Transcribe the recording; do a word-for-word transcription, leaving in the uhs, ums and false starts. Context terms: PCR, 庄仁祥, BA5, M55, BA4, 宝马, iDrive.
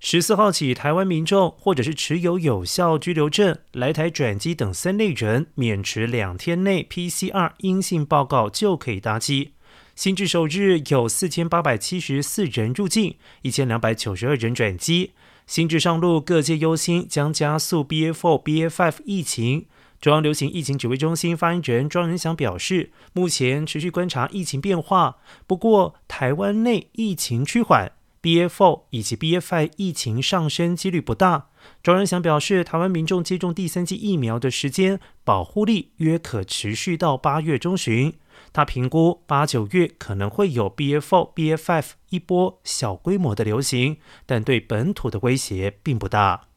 十四号起，台湾民众或者是持有有效居留证来台转机等三类人，免持两天内 P C R 阴性报告就可以搭机。新至首日有四千八百七十四人入境，一千两百九十二人转机。新至上路各界忧心将加速 B A 四、B A 五 疫情。中央流行疫情指挥中心发言人庄仁祥表示，目前持续观察疫情变化，不过台湾内疫情趋缓，B A 四 以及 B A 五 疫情上升几率不大。庄仁祥表示，台湾民众接种第三剂疫苗的时间保护力约可持续到八月中旬。他评估八九月可能会有 B A 四、B A 五 一波小规模的流行，但对本土的威胁并不大。